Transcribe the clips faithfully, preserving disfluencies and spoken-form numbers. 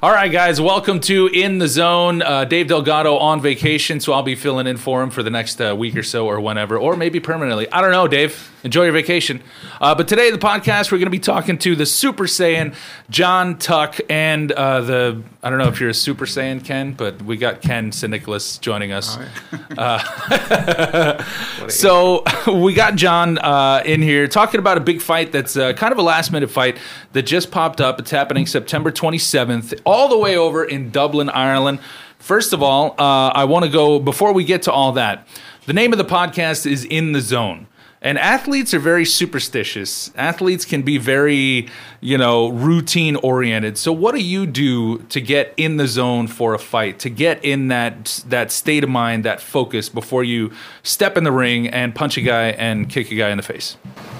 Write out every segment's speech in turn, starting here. All right, guys, welcome to In the Zone. Uh, Dave Delgado on vacation, so I'll be filling in for him for the next uh, week or so or whenever, or maybe permanently. I don't know, Dave. Enjoy your vacation. Uh, but today, the podcast, we're going to be talking to the Super Saiyan, John Tuck, and uh, the, I don't know if you're a Super Saiyan, Ken, but we got Ken Saint Nicholas joining us. All right. uh, so we got John uh, in here talking about a big fight that's uh, kind of a last-minute fight that just popped up. It's happening September twenty-seventh. All the way over in Dublin, Ireland. First of all, uh, I want to go, before we get to all that, the name of the podcast is In the Zone. And athletes are very superstitious. Athletes can be very, you know, routine-oriented. So what do you do to get in the zone for a fight, to get in that that state of mind, that focus, before you step in the ring and punch a guy and kick a guy in the face?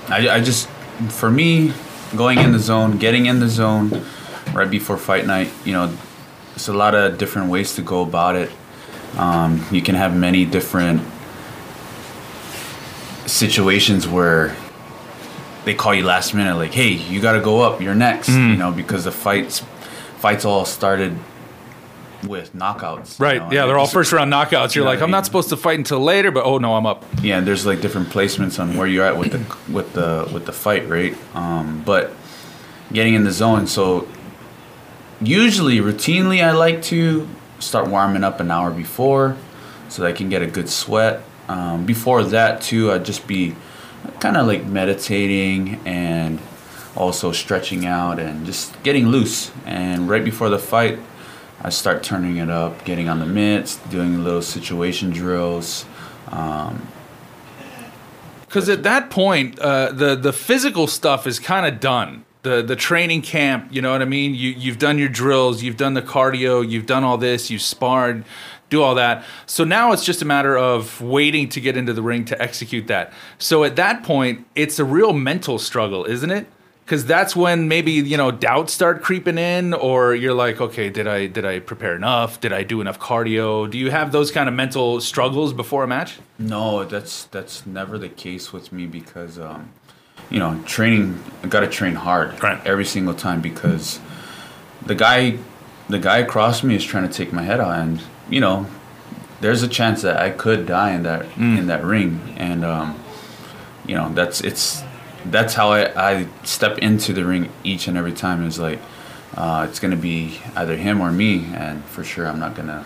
I, I just, for me, going in the zone, getting in the zone, right before fight night, you know, there's a lot of different ways to go about it. Um, you can have many different situations where they call you last minute, like, hey, you got to go up, you're next, mm. you know, because the fights fights all started with knockouts. Right, you know? Yeah, they're all first-round knockouts. You're yeah, like, I'm not supposed to fight until later, but oh, no, I'm up. Yeah, and there's, like, different placements on where you're at with the, with the, with the fight, right? Um, but getting in the zone, so... Usually, routinely, I like to start warming up an hour before so that I can get a good sweat. Um, before that, too, I'd just be kind of like meditating and also stretching out and just getting loose. And right before the fight, I start turning it up, getting on the mitts, doing little situation drills. Um, Because at that point, uh, the, the physical stuff is kind of done. The the training camp, you know what I mean? You, you've done your drills, you've done the cardio, you've done all this, you've sparred, do all that. So now it's just a matter of waiting to get into the ring to execute that. So at that point, it's a real mental struggle, isn't it? Because that's when maybe, you know, doubts start creeping in, or you're like, okay, did I did I prepare enough? Did I do enough cardio? Do you have those kind of mental struggles before a match? No, that's, that's never the case with me because... Um You know, training, I got to train hard right. every single time because the guy the guy across me is trying to take my head out. And, you know, there's a chance that I could die in that mm. in that ring. And, um, you know, that's it's that's how I, I step into the ring each and every time. It's like uh, it's going to be either him or me. And for sure, I'm not going to,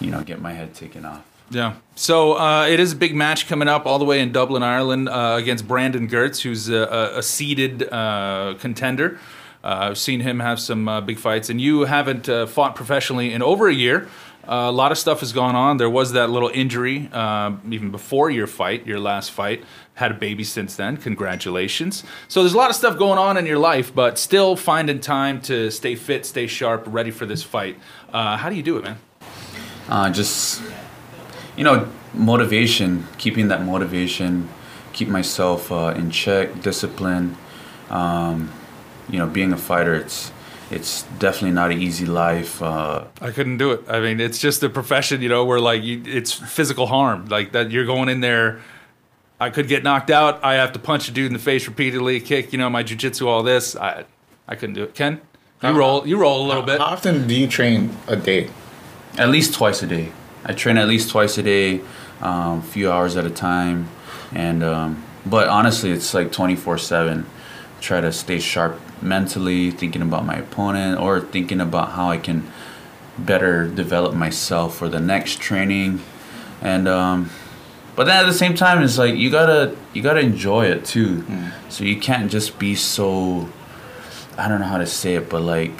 you know, get my head taken off. Yeah. So uh, it is a big match coming up all the way in Dublin, Ireland, uh, against Brandon Gertz, who's a, a seeded uh, contender. Uh, I've seen him have some uh, big fights. And you haven't uh, fought professionally in over a year. Uh, a lot of stuff has gone on. There was that little injury uh, even before your fight, your last fight. Had a baby since then. Congratulations. So there's a lot of stuff going on in your life, but still finding time to stay fit, stay sharp, ready for this fight. Uh, how do you do it, man? Uh, just... You know, motivation, keeping that motivation, keep myself uh, in check, discipline. Um, you know, being a fighter, it's it's definitely not an easy life. Uh, I couldn't do it. I mean, it's just a profession, you know, where like you, it's physical harm, like that you're going in there. I could get knocked out. I have to punch a dude in the face repeatedly, kick, you know, my jiu-jitsu, all this. I I couldn't do it. Ken, you roll, you roll a little bit. How often do you train a day? At least twice a day. I train at least twice a day, um, a few hours at a time, and um, but honestly, it's like twenty-four seven. Try to stay sharp mentally, thinking about my opponent or thinking about how I can better develop myself for the next training. And um, but then at the same time, it's like you gotta you gotta enjoy it too. Mm. So you can't just be so, I don't know how to say it, but like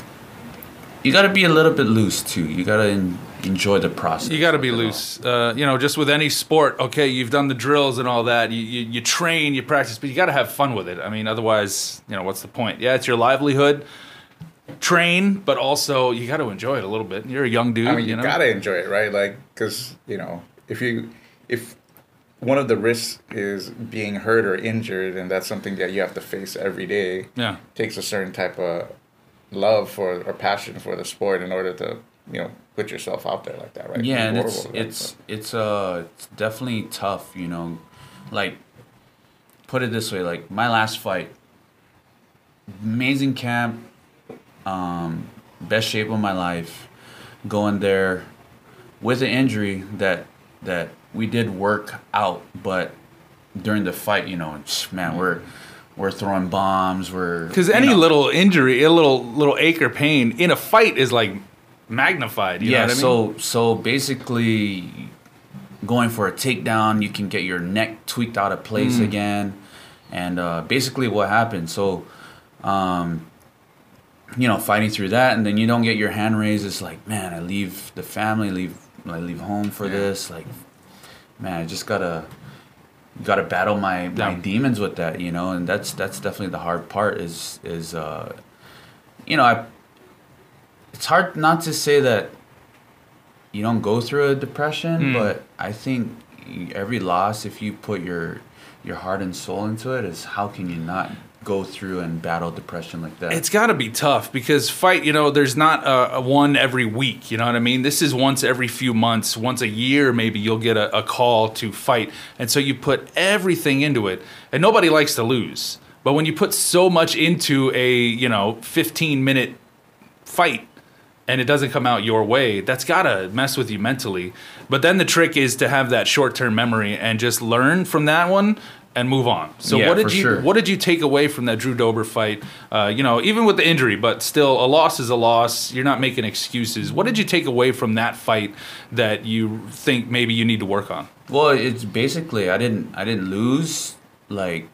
you gotta be a little bit loose too. You gotta. En- Enjoy the process. You got to be loose. Uh, you know, just with any sport, okay, you've done the drills and all that. You, you, you train, you practice, but you got to have fun with it. I mean, otherwise, you know, what's the point? Yeah, it's your livelihood. Train, but also you got to enjoy it a little bit. You're a young dude. I mean, you, you know? Got to enjoy it, right? Like, because, you know, if you, if one of the risks is being hurt or injured, and that's something that you have to face every day, yeah, it takes a certain type of love for or passion for the sport in order to, you know, put yourself out there like that, right? Yeah, and it's it's it's uh it's definitely tough, you know. Like, put it this way, like my last fight, amazing camp, um, best shape of my life, going there with an injury that that we did work out, but during the fight, you know, man, we're we're throwing bombs, we're because any you know, little injury, a little little ache or pain in a fight is like magnified. You yeah. Know what I mean? So so basically, going for a takedown, you can get your neck tweaked out of place mm. again, and uh, basically what happened. So, um, you know, fighting through that, and then you don't get your hand raised. It's like, man, I leave the family, leave I leave home for yeah. this. Like, man, I just gotta. Gotta battle my, my yeah. demons with that, you know, and that's that's definitely the hard part is is uh you know, I it's hard not to say that you don't go through a depression, mm. but I think every loss, if you put your your heart and soul into it, is how can you not go through and battle depression like that? It's got to be tough because fight, you know, there's not a, a one every week. You know what I mean? This is once every few months, once a year maybe you'll get a, a call to fight. And so you put everything into it. And nobody likes to lose. But when you put so much into a, you know, fifteen-minute fight and it doesn't come out your way, that's got to mess with you mentally. But then the trick is to have that short-term memory and just learn from that one and move on. So yeah, what did you sure. what did you take away from that Drew Dober fight? Uh, you know, even with the injury, but still a loss is a loss. You're not making excuses. What did you take away from that fight that you think maybe you need to work on? Well, it's basically I didn't I didn't lose. Like,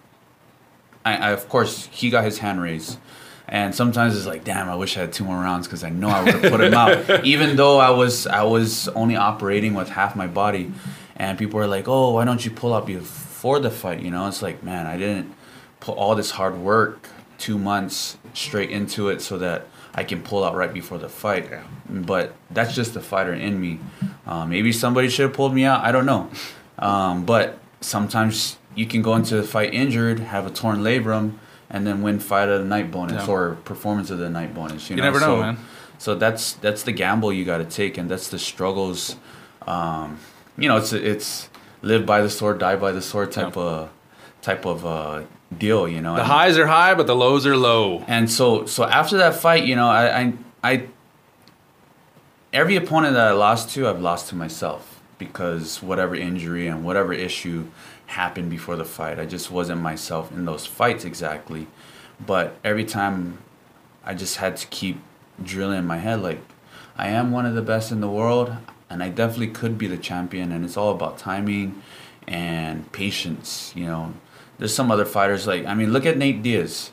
I, I of course he got his hand raised, and sometimes it's like, damn, I wish I had two more rounds because I know I would have put him out. Even though I was I was only operating with half my body, and people were like, oh, why don't you pull up your for the fight, you know, it's like, man, I didn't put all this hard work two months straight into it so that I can pull out right before the fight. Yeah. But that's just the fighter in me. Um, maybe somebody should have pulled me out. I don't know. Um, but sometimes you can go into the fight injured, have a torn labrum, and then win fight of the night bonus yeah. or performance of the night bonus. You, you know? never know, so, man. So that's that's the gamble you got to take, and that's the struggles. Um, you know, it's it's. Live by the sword, die by the sword type yeah. of type of uh, deal, you know. The and, highs are high, but the lows are low. And so, so after that fight, you know, I, I, I, every opponent that I lost to, I've lost to myself because whatever injury and whatever issue happened before the fight, I just wasn't myself in those fights exactly. But every time, I just had to keep drilling in my head, like, I am one of the best in the world. And I definitely could be the champion, and it's all about timing and patience, you know. There's some other fighters, like, I mean, look at Nate Diaz.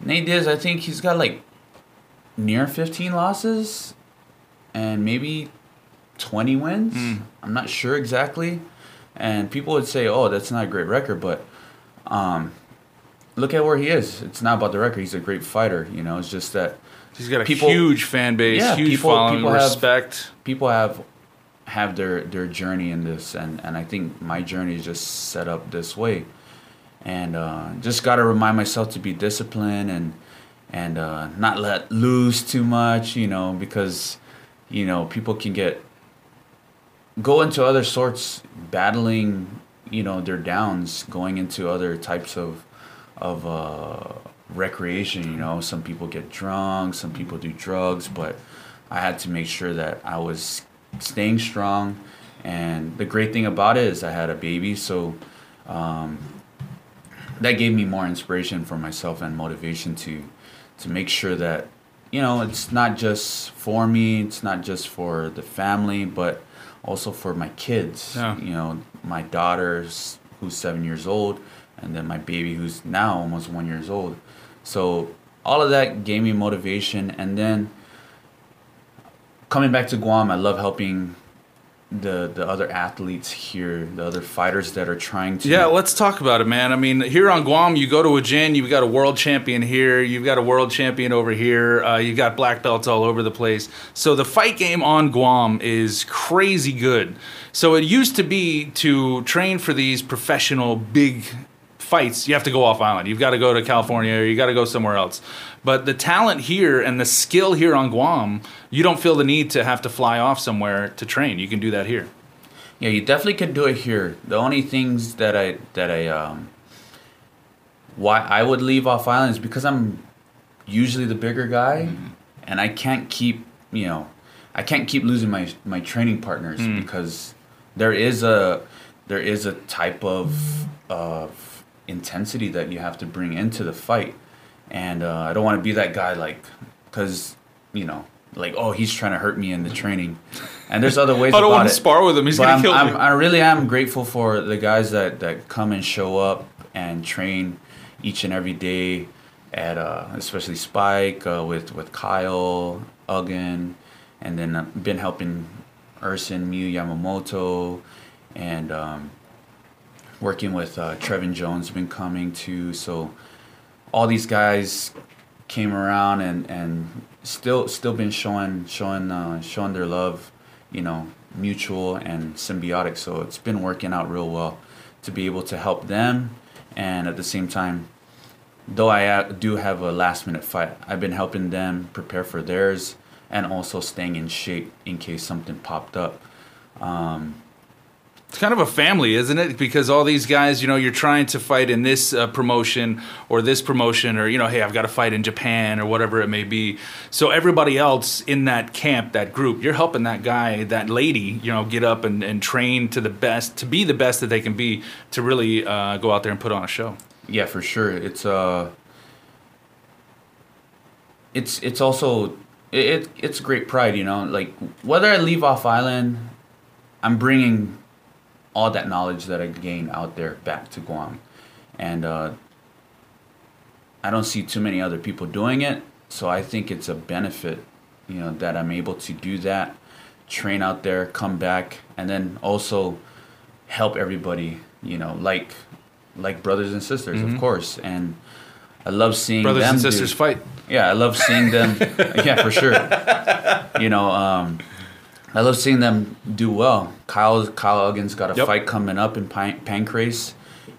Nate Diaz, I think he's got, like, near fifteen losses and maybe twenty wins. Mm. I'm not sure exactly. And people would say, oh, that's not a great record, but um, look at where he is. It's not about the record. He's a great fighter, you know. It's just that he's got a people, huge fan base, yeah, huge people, following, people respect. Have, people have... have their their journey in this, and and I think my journey is just set up this way, and uh just got to remind myself to be disciplined and and uh not let loose too much, you know, because you know people can get go into other sorts battling, you know, their downs, going into other types of of uh recreation, you know. Some people get drunk, some people do drugs, but I had to make sure that I was staying strong. And the great thing about it is I had a baby, so um, that gave me more inspiration for myself and motivation to to make sure that, you know, it's not just for me, it's not just for the family, but also for my kids. Yeah. You know, my daughter's who's seven years old, and then my baby who's now almost one years old. So all of that gave me motivation. And then coming back to Guam, I love helping the the other athletes here, the other fighters that are trying to... Yeah, let's talk about it, man. I mean, here on Guam, you go to a gym, you've got a world champion here, you've got a world champion over here, uh, you've got black belts all over the place. So the fight game on Guam is crazy good. So it used to be to train for these professional big fights, you have to go off island. You've got to go to California, or you got to go somewhere else. But the talent here and the skill here on Guam, you don't feel the need to have to fly off somewhere to train. You can do that here. Yeah, you definitely could do it here. The only things that I that I um, why I would leave off island is because I'm usually the bigger guy, mm-hmm. and I can't keep, you know, I can't keep losing my my training partners mm. because there is a there is a type of of intensity that you have to bring into the fight, and uh, I don't want to be that guy, like, because, you know, like, oh, he's trying to hurt me in the training, and there's other ways. I don't about want to it. spar with him. He's but gonna I'm, kill I'm, me. I really am grateful for the guys that, that come and show up and train each and every day at uh, especially Spike uh, with with Kyle Elgin, and then I've been helping Urson Miyu Yamamoto, and um, working with uh, Trevin Jones been coming too. So all these guys came around and and still still been showing showing uh, showing their love, you know, mutual and symbiotic. So it's been working out real well to be able to help them, and at the same time, though I do have a last minute fight, I've been helping them prepare for theirs and also staying in shape in case something popped up. Um, It's kind of a family, isn't it? Because all these guys, you know, you're trying to fight in this uh, promotion or this promotion, or, you know, hey, I've got to fight in Japan or whatever it may be. So everybody else in that camp, that group, you're helping that guy, that lady, you know, get up and, and train to the best, to be the best that they can be, to really uh, go out there and put on a show. Yeah, for sure. It's uh, it's it's also it it's great pride, you know. Like, whether I leave off island, I'm bringing all that knowledge that I gained out there back to Guam. And uh, I don't see too many other people doing it, so I think it's a benefit, you know, that I'm able to do that, train out there, come back, and then also help everybody, you know, like like brothers and sisters, mm-hmm. of course. And I love seeing brothers them. Brothers and sisters do, fight. Yeah, I love seeing them. Yeah, for sure. You know, um... I love seeing them do well. Kyle Kyle Elgin's got a yep. fight coming up in Pan- Pancrase,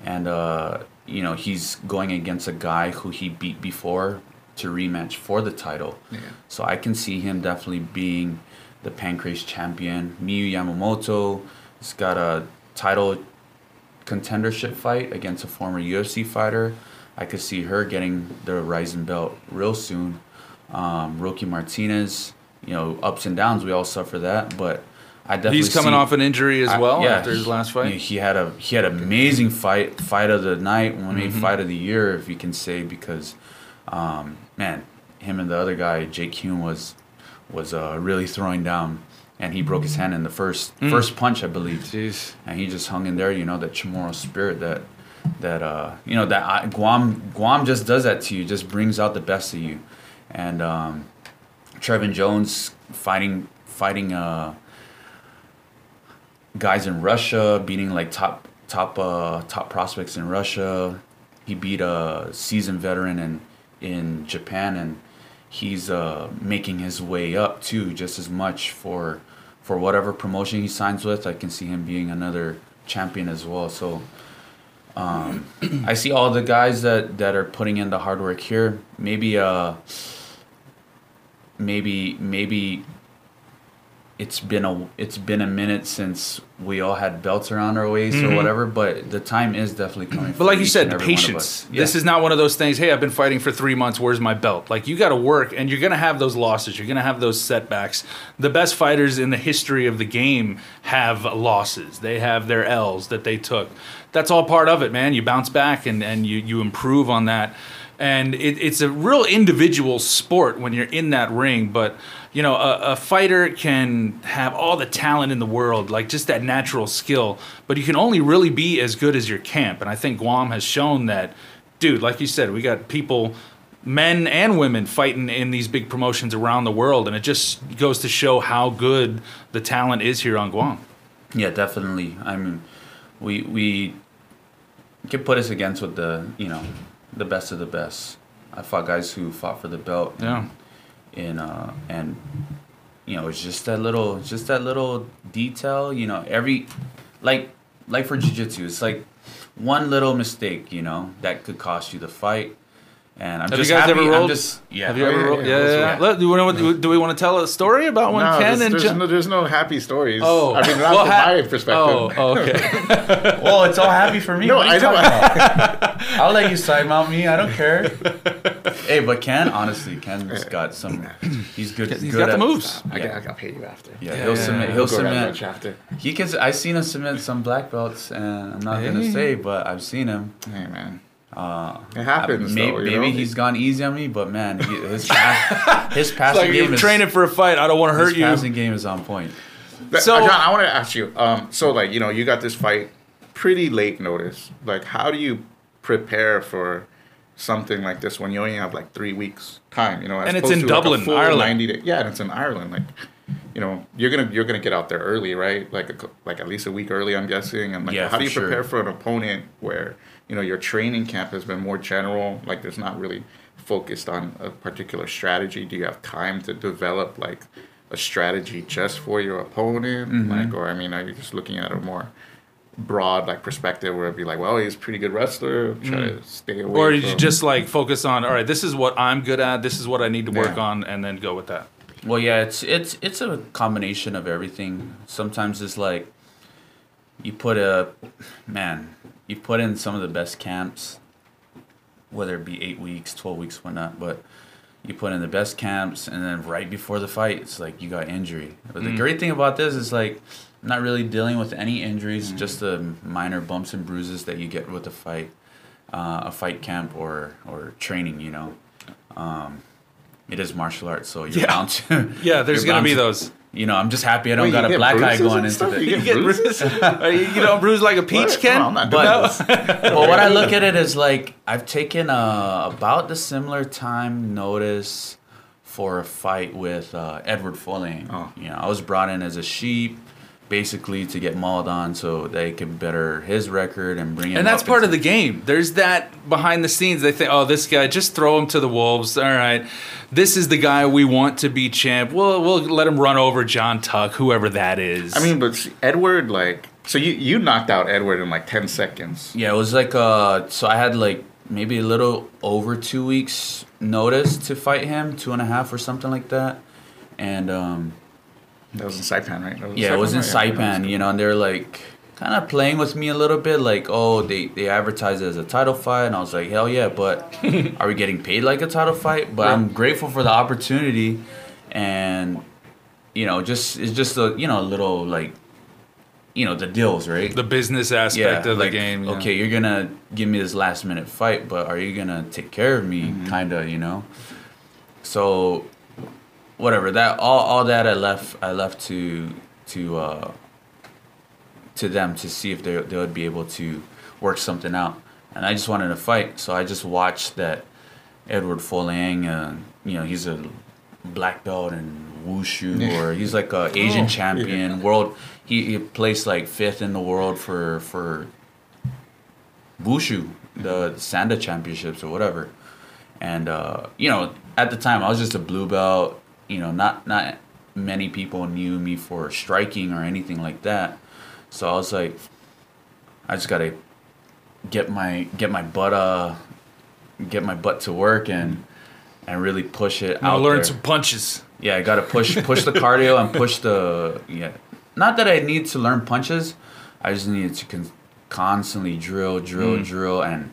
and uh, you know, he's going against a guy who he beat before to rematch for the title. Yeah. So I can see him definitely being the Pancrase champion. Miyu Yamamoto has got a title contendership fight against a former U F C fighter. I could see her getting the Rising belt real soon. Um, Roki Martinez. You know, ups and downs, we all suffer that, but I definitely he's coming see, off an injury as well I, yeah, after his he, last fight. He had a he had an amazing fight, fight of the night, one mm-hmm. fight of the year, if you can say, because um, man, him and the other guy, Jake Hume, was was uh, really throwing down, and he broke his hand in the first mm. first punch, I believe. Jeez. And he just hung in there, you know, that Chamorro spirit that that uh, you know that I, Guam Guam just does that to you, just brings out the best of you, and. Um, Trevin Jones fighting fighting uh, guys in Russia, beating like top top uh, top prospects in Russia. He beat a seasoned veteran in in Japan, and he's uh, making his way up too, just as much for for whatever promotion he signs with. I can see him being another champion as well. So um, I see all the guys that, that are putting in the hard work here. Maybe. Uh, Maybe maybe it's been a it's been a minute since we all had belts around our waist mm-hmm. or whatever, but the time is definitely coming. But like you said, the patience. Yeah. This is not one of those things, hey, I've been fighting for three months, where's my belt? Like, you got to work, and you're going to have those losses. You're going to have those setbacks. The best fighters in the history of the game have losses. They have their L's that they took. That's all part of it, man. You bounce back and, and you, you improve on that. And it, it's a real individual sport when you're in that ring. But, you know, a, a fighter can have all the talent in the world, like just that natural skill. But you can only really be as good as your camp. And I think Guam has shown that, dude, like you said, we got people, men and women, fighting in these big promotions around the world. And it just goes to show how good the talent is here on Guam. Yeah, definitely. I mean, we, we could put us against with the, you know, the best of the best. I fought guys who fought for the belt. Yeah. And uh, and you know, it's just that little, just that little detail. You know, every like like for jiu-jitsu, it's like one little mistake, you know, that could cost you the fight. And I'm Have just you guys happy. Ever rolled? I'm just, yeah. Have you ever rolled? Yeah. yeah, yeah. yeah. Do, we want, do we want to tell a story about when no, Ken and there's John? No, there's no happy stories. Oh, I mean, not well, from ha- my perspective. Oh, oh okay. Well, it's all happy for me. No, I know. I'll let you side mount me. I don't care. Hey, but Ken, honestly, Ken's got some. He's good. He's good got at, the moves. Yeah. I got, I got paid you after. Yeah, yeah. he'll yeah. submit. He'll we'll submit. He can. I've seen him submit some black belts, and I'm not hey. gonna say, but I've seen him. Hey man. Uh, it happens. I, maybe though, maybe he's gone easy on me, but man, he, his pass, his passing like game. You're is, training for a fight. I don't want to hurt his you. His passing game is on point. But, so, John, I want to ask you. Um, so like you know, you got this fight pretty late notice. Like, how do you prepare for something like this when you only have like three weeks time? You know, as and it's in to Dublin, like Ireland. ninety day, yeah, and it's in Ireland. Like, you know, you're gonna you're gonna get out there early, right? Like a, like at least a week early, I'm guessing. And like, yeah, how do you sure. prepare for an opponent where you know your training camp has been more general? Like, there's not really focused on a particular strategy. Do you have time to develop like a strategy just for your opponent? Mm-hmm. Like, or I mean, are you just looking at a more broad like perspective where it'd be like, well, he's a pretty good wrestler, try mm. to stay away or did from... you just like focus on, all right, this is what I'm good at, this is what I need to work yeah. on, and then go with that? Well, yeah, it's it's it's a combination of everything. Sometimes it's like you put a man you put in some of the best camps, whether it be eight weeks, twelve weeks, whatnot, but you put in the best camps, and then right before the fight it's like you got injury. But the mm. great thing about this is like I'm not really dealing with any injuries, mm-hmm. just the minor bumps and bruises that you get with a fight, uh, a fight camp or or training. You know, um, it is martial arts, so you're yeah. bound to. Yeah, there's gonna be to, those. You know, I'm just happy I don't Wait, got a black eye going into the. You get bruises? You don't bruise like a peach, Ken? No, I'm not doing but, this. But what I look at it is like I've taken uh, about the similar time notice for a fight with uh, Edward Folayang. Oh. You know, I was brought in as a sheep, basically to get mauled on so they can better his record and bring him And that's part of the game. There's that behind the scenes. They think, oh, this guy, just throw him to the wolves. All right. This is the guy we want to be champ. We'll, we'll let him run over John Tuck, whoever that is. I mean, but Edward, like, so you, you knocked out Edward in like ten seconds. Yeah, it was like, uh, so I had like maybe a little over two weeks notice to fight him, two and a half or something like that. And, um... that was in Saipan, right? That was yeah, Saipan, it was in right? Saipan, yeah. you know, and they're like kind of playing with me a little bit, like, oh, they, they advertise it as a title fight, and I was like, hell yeah, but are we getting paid like a title fight? But right. I'm grateful for the opportunity, and, you know, just it's just a, you know, a little, like, you know, the deals, right? The business aspect yeah, of like, the game. Yeah. Okay, you're going to give me this last-minute fight, but are you going to take care of me, mm-hmm. kind of, you know? So... whatever that all, all that I left I left to to uh, to them to see if they they would be able to work something out, and I just wanted to fight, so I just watched that Edward Folayang. Uh, you know, he's a black belt in wushu, or he's like a Asian oh, champion yeah. world. He, he placed like fifth in the world for for wushu, the Sanda championships or whatever, and uh, you know, at the time I was just a blue belt. You know, not not many people knew me for striking or anything like that. So I was like, I just gotta get my get my butt uh get my butt to work and and really push it out. Learn there. Some punches. Yeah, I gotta push push the cardio and push the yeah. Not that I need to learn punches. I just needed to con- constantly drill, drill, mm. drill, and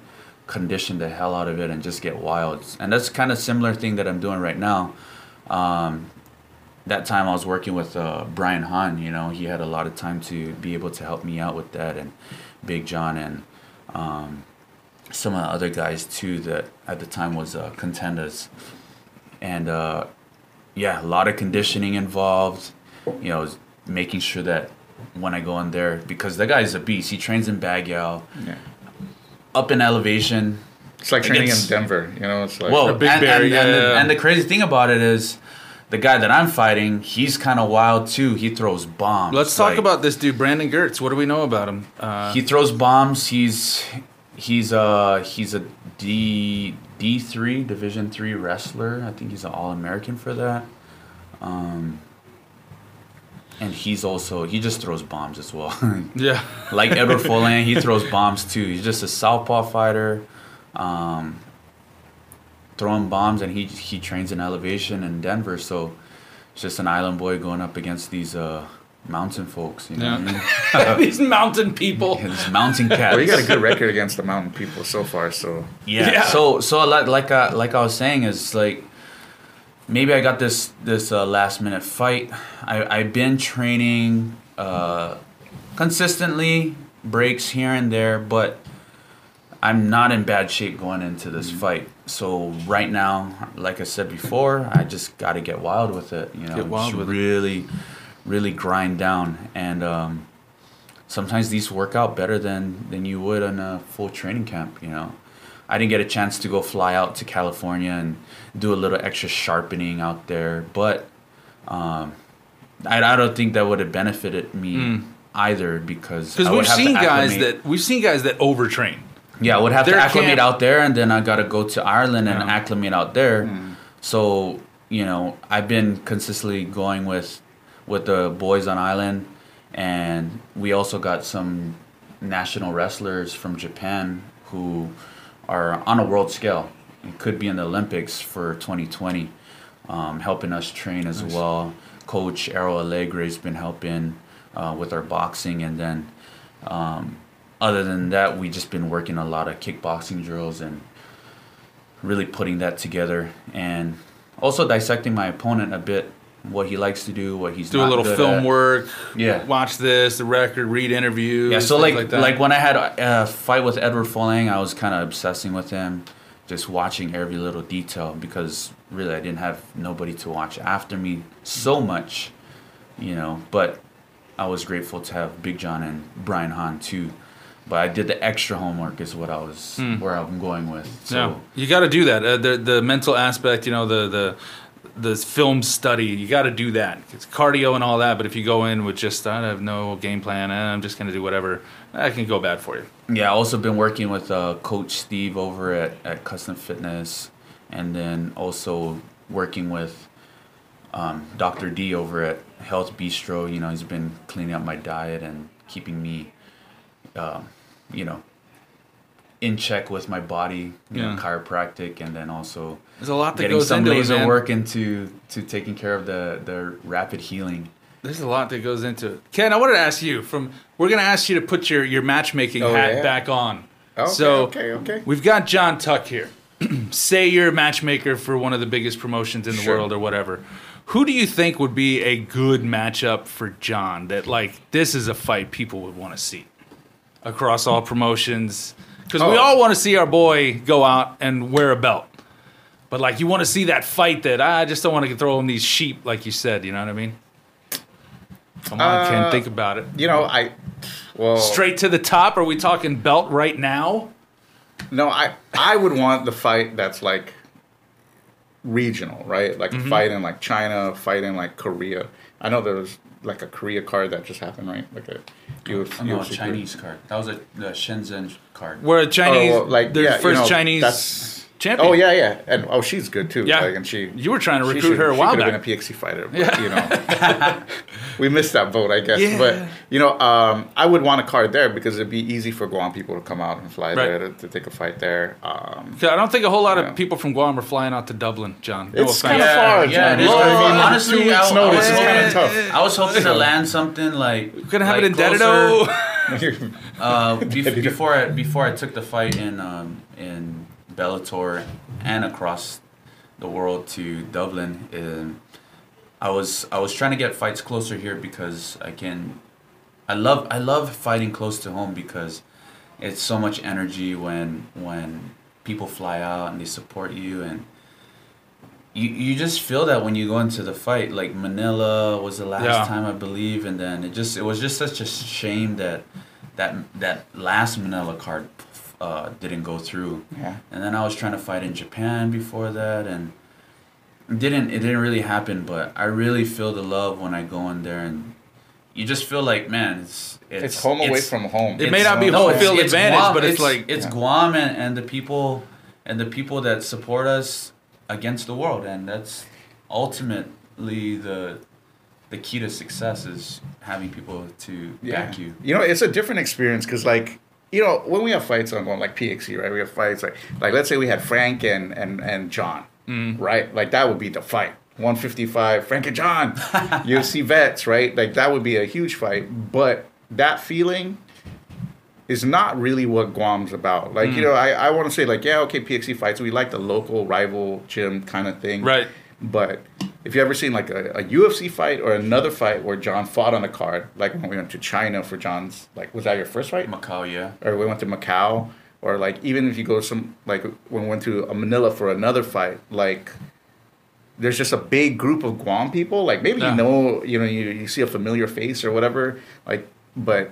condition the hell out of it and just get wild. And that's kind of similar thing that I'm doing right now. Um, that time I was working with uh, Brian Hahn. You know, he had a lot of time to be able to help me out with that, and Big John and um, some of the other guys too that at the time was uh, contenders. And uh, yeah, a lot of conditioning involved. You know, making sure that when I go in there, because the guy's a beast. He trains in Baguio, yeah. up in elevation. It's like training it's, in Denver, you know. It's like well, a big and, bear, and, yeah. and, the, and the crazy thing about it is, the guy that I'm fighting, he's kind of wild too. He throws bombs. Let's talk like, about this dude, Brandon Gertz. What do we know about him? Uh, he throws bombs. He's he's a he's a D D three Division three wrestler. I think he's an All American for that. Um, and he's also he just throws bombs as well. yeah, like Edward Folayang, he throws bombs too. He's just a southpaw fighter. Um, throwing bombs, and he he trains in elevation in Denver, so it's just an island boy going up against these uh, mountain folks, you know. Yeah. What I mean? These mountain people, yeah, these mountain cats. Well, you got a good record against the mountain people so far, so yeah. yeah. So, so like, like I, like I was saying, is like maybe I got this this uh, last minute fight. I I've been training uh, consistently, breaks here and there, but I'm not in bad shape going into this mm-hmm. fight. So right now, like I said before, I just got to get wild with it. You know, get wild with really. It. really grind down, and um, sometimes these work out better than, than you would on a full training camp, you know. I didn't get a chance to go fly out to California and do a little extra sharpening out there, but um, I, I don't think that would have benefited me mm. either, because I would we've have seen to guys that we've seen guys that overtrain. Yeah, I would have Their to acclimate camp. out there, and then I got to go to Ireland yeah. and acclimate out there. Mm. So, you know, I've been consistently going with with the boys on Ireland, and we also got some national wrestlers from Japan who are on a world scale and could be in the Olympics for twenty twenty, um, helping us train as nice. well. Coach Ero Alegre has been helping uh, with our boxing, and then um, other than that, we just been working a lot of kickboxing drills and really putting that together, and also dissecting my opponent a bit. What he likes to do, what he's do not a little good film at. work, yeah. Watch this, the record, read interviews, yeah. So like, like, that. like when I had a fight with Edward Folayang, I was kind of obsessing with him, just watching every little detail, because really I didn't have nobody to watch after me so much, you know. But I was grateful to have Big John and Brian Hahn too. But I did the extra homework is what I was mm. where I'm going with. So yeah. You got to do that. Uh, the the mental aspect, you know, the the. the film study, you got to do that. It's cardio and all that, but if you go in with just, I have no game plan, I'm just going to do whatever, that can go bad for you. Yeah, I've also been working with uh, Coach Steve over at, at Custom Fitness, and then also working with um, Doctor D over at Health Bistro. You know, he's been cleaning up my diet and keeping me, uh, you know, in check with my body, you yeah. know, chiropractic, and then also there's a lot that getting goes some into laser it, work into to taking care of the, the rapid healing. There's a lot that goes into it. Ken, I wanted to ask you from we're gonna ask you to put your, your matchmaking oh, hat yeah. back on. Okay, so okay, okay. We've got John Tuck here. Say you're a matchmaker for one of the biggest promotions in the sure. world or whatever. Who do you think would be a good matchup for John that like this is a fight people would want to see? Across all promotions. Because oh. we all want to see our boy go out and wear a belt. But, like, you want to see that fight that I just don't want to throw him these sheep, like you said. You know what I mean? Come on, uh, Ken. Think about it. You know, I... well, straight to the top? Are we talking belt right now? No, I, I would want the fight that's, like, regional, right? Like, mm-hmm. fight in, like, China, fight in, like, Korea. I know there was... like a Korea card that just happened, right? Like a U F C, oh, no, U F C Chinese card. That was a the Shenzhen card. Where a Chinese, oh, well, like the yeah, first you know, Chinese champion. Oh yeah, yeah, and oh she's good too. Yeah, like, and she. You were trying to recruit should, her a while she back. She could have been a P X C fighter, but yeah. you know, we missed that boat, I guess. Yeah. But you know, um, I would want a card there because it'd be easy for Guam people to come out and fly right. there to, to take a fight there. Um, I don't think a whole lot of know. people from Guam are flying out to Dublin, John. No it's kind of far, yeah, John. Yeah, I mean, honestly, two weeks notice is kind of tough. I was hoping to land something like... We're going to have like it in Dedado. uh, bef- before, I, before I took the fight in um, in Bellator and across the world to Dublin, in, I was I was trying to get fights closer here because I can... I love I love fighting close to home because it's so much energy when when people fly out and they support you, and... You you just feel that when you go into the fight. Like Manila was the last yeah. time I believe, and then it just it was just such a shame that that that last Manila card uh, didn't go through. Yeah. And then I was trying to fight in Japan before that, and it didn't it didn't really happen. But I really feel the love when I go in there, and you just feel like man, it's it's, it's home it's, away from home. It may not be home field advantage, Guam, but it's, it's like it's yeah. Guam and, and the people and the people that support us against the world, and that's ultimately the the key to success is having people to yeah. back you. You know, it's a different experience because, like, you know, when we have fights on going like P X E, right? We have fights like like let's say we had Frank and and and John, mm. right? Like that would be the fight. one fifty-five, Frankie John, U F C vets, right? Like, that would be a huge fight. But that feeling is not really what Guam's about. Like, mm. you know, I, I want to say, like, yeah, okay, P X C fights. We like the local rival gym kind of thing. Right. But if you've ever seen, like, a, a U F C fight or another fight where John fought on a card, like when we went to China for John's, like, was that your first fight? Macau, yeah. Or we went to Macau. Or, like, even if you go some, like, when we went to Manila for another fight, like... there's just a big group of Guam people. Like, maybe yeah. you know, you know, you, you see a familiar face or whatever. Like, but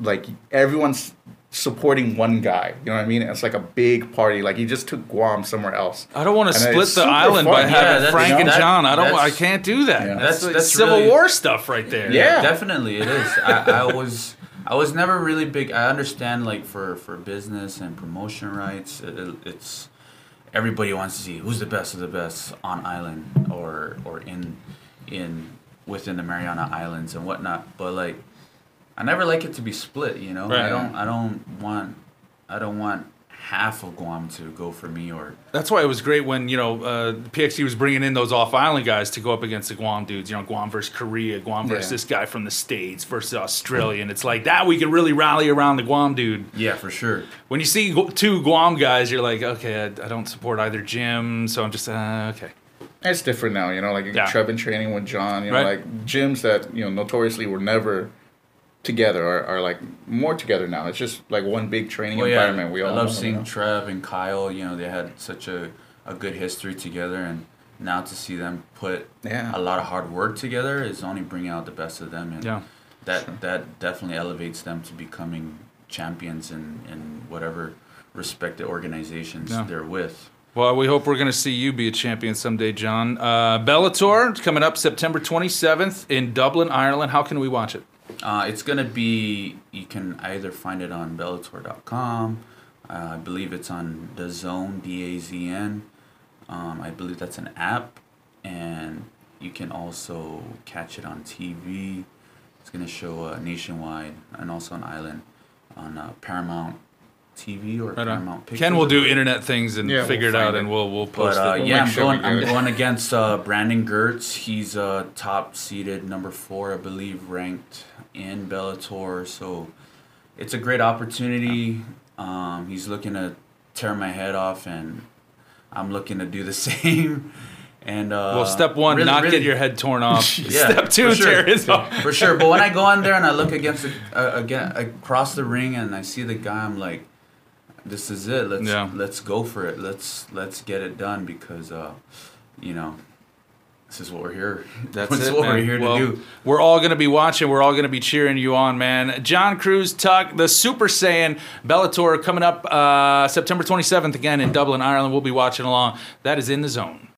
like everyone's supporting one guy. You know what I mean? It's like a big party. Like, you just took Guam somewhere else. I don't want to split the island fun. by yeah, having Frank you know, and John. I don't. I can't do that. Yeah. That's, that's, that's Civil really, War stuff right there. Yeah, yeah definitely it is. I, I was I was never really big. I understand like for for business and promotion rights. It, it, it's. Everybody wants to see who's the best of the best on island or or in in within the Mariana Islands and whatnot. But like, I never like it to be split. You know, right. I don't I don't want I don't want half of Guam to go for me or. That's why it was great when you know uh, P X C was bringing in those off island guys to go up against the Guam dudes. You know, Guam versus Korea, Guam versus yeah. this guy from the States versus Australian. It's like that we can really rally around the Guam dude. Yeah, for sure. When you see two Guam guys, you're like, okay, I, I don't support either gym, so I'm just uh, okay. It's different now, you know, like yeah. Trevin training with John, you know, right. like gyms that you know notoriously were never together are, are like more together now. It's just like one big training well, yeah, environment. We all I love know, seeing you know? Trev and Kyle. You know, they had such a, a good history together, and now to see them put yeah. a lot of hard work together is only bringing out the best of them, and yeah. that sure. that definitely elevates them to becoming champions in, in whatever respected organizations yeah. they're with. Well, we hope we're going to see you be a champion someday, John. Uh, Bellator coming up September twenty-seventh in Dublin, Ireland. How can we watch it? Uh, it's going to be, you can either find it on Bellator dot com, uh, I believe it's on D A Z N, D A Z N, um, I believe that's an app, and you can also catch it on T V. It's going to show uh, nationwide and also on Island on uh, Paramount T V or right Paramount on. Pictures. Ken will do internet things and yeah, figure we'll it out it. and we'll, we'll post but, uh, it. We'll yeah, I'm, sure going, I'm going against uh, Brandon Gertz. He's uh, top-seeded, number four, I believe, ranked in Bellator. So it's a great opportunity. Um, he's looking to tear my head off, and I'm looking to do the same. And uh, well, step one, really, not really, get your head torn off. yeah, step two, sure. tear his off. For sure. But when I go in there and I look against the, uh, again across the ring and I see the guy, I'm like, this is it. Let's yeah. let's go for it. Let's let's get it done because uh, you know, this is what we're here. That's it, what man. we're here well, to do. We're all gonna be watching. We're all gonna be cheering you on, man. John Cruz Tuck, the Super Saiyan Bellator coming up uh, September twenty-seventh again in Dublin, Ireland. We'll be watching along. That is in the zone.